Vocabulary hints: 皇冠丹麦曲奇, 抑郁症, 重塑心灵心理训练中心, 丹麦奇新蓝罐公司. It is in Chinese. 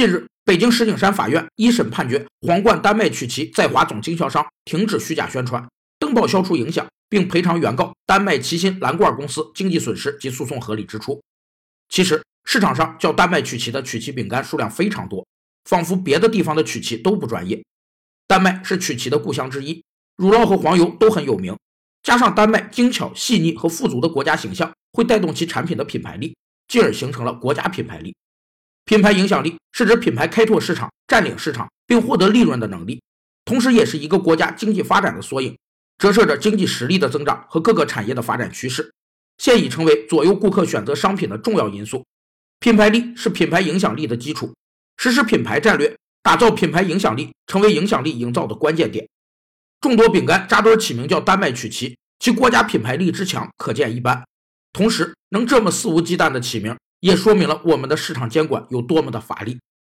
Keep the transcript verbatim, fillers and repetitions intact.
近日，北京石景山法院一审判决皇冠丹麦曲奇在华总经销商停止虚假宣传、登报消除影响，并赔偿原告丹麦奇新蓝罐公司经济损失及诉讼合理支出。其实，市场上叫丹麦曲奇的曲奇饼干数量非常多，仿佛别的地方的曲奇都不专业。丹麦是曲奇的故乡之一，乳酪和黄油都很有名，加上丹麦精巧、细腻和富足的国家形象，会带动其产品的品牌力，进而形成了国家品牌力。品牌影响力是指品牌开拓市场、占领市场并获得利润的能力，同时也是一个国家经济发展的缩影，折射着经济实力的增长和各个产业的发展趋势，现已成为左右顾客选择商品的重要因素。品牌力是品牌影响力的基础，实施品牌战略，打造品牌影响力，成为影响力营造的关键点。众多饼干扎堆起名叫丹麦曲奇，其国家品牌力之强可见一斑。同时，能这么肆无忌惮的起名，也说明了我们的市场监管有多么的乏力。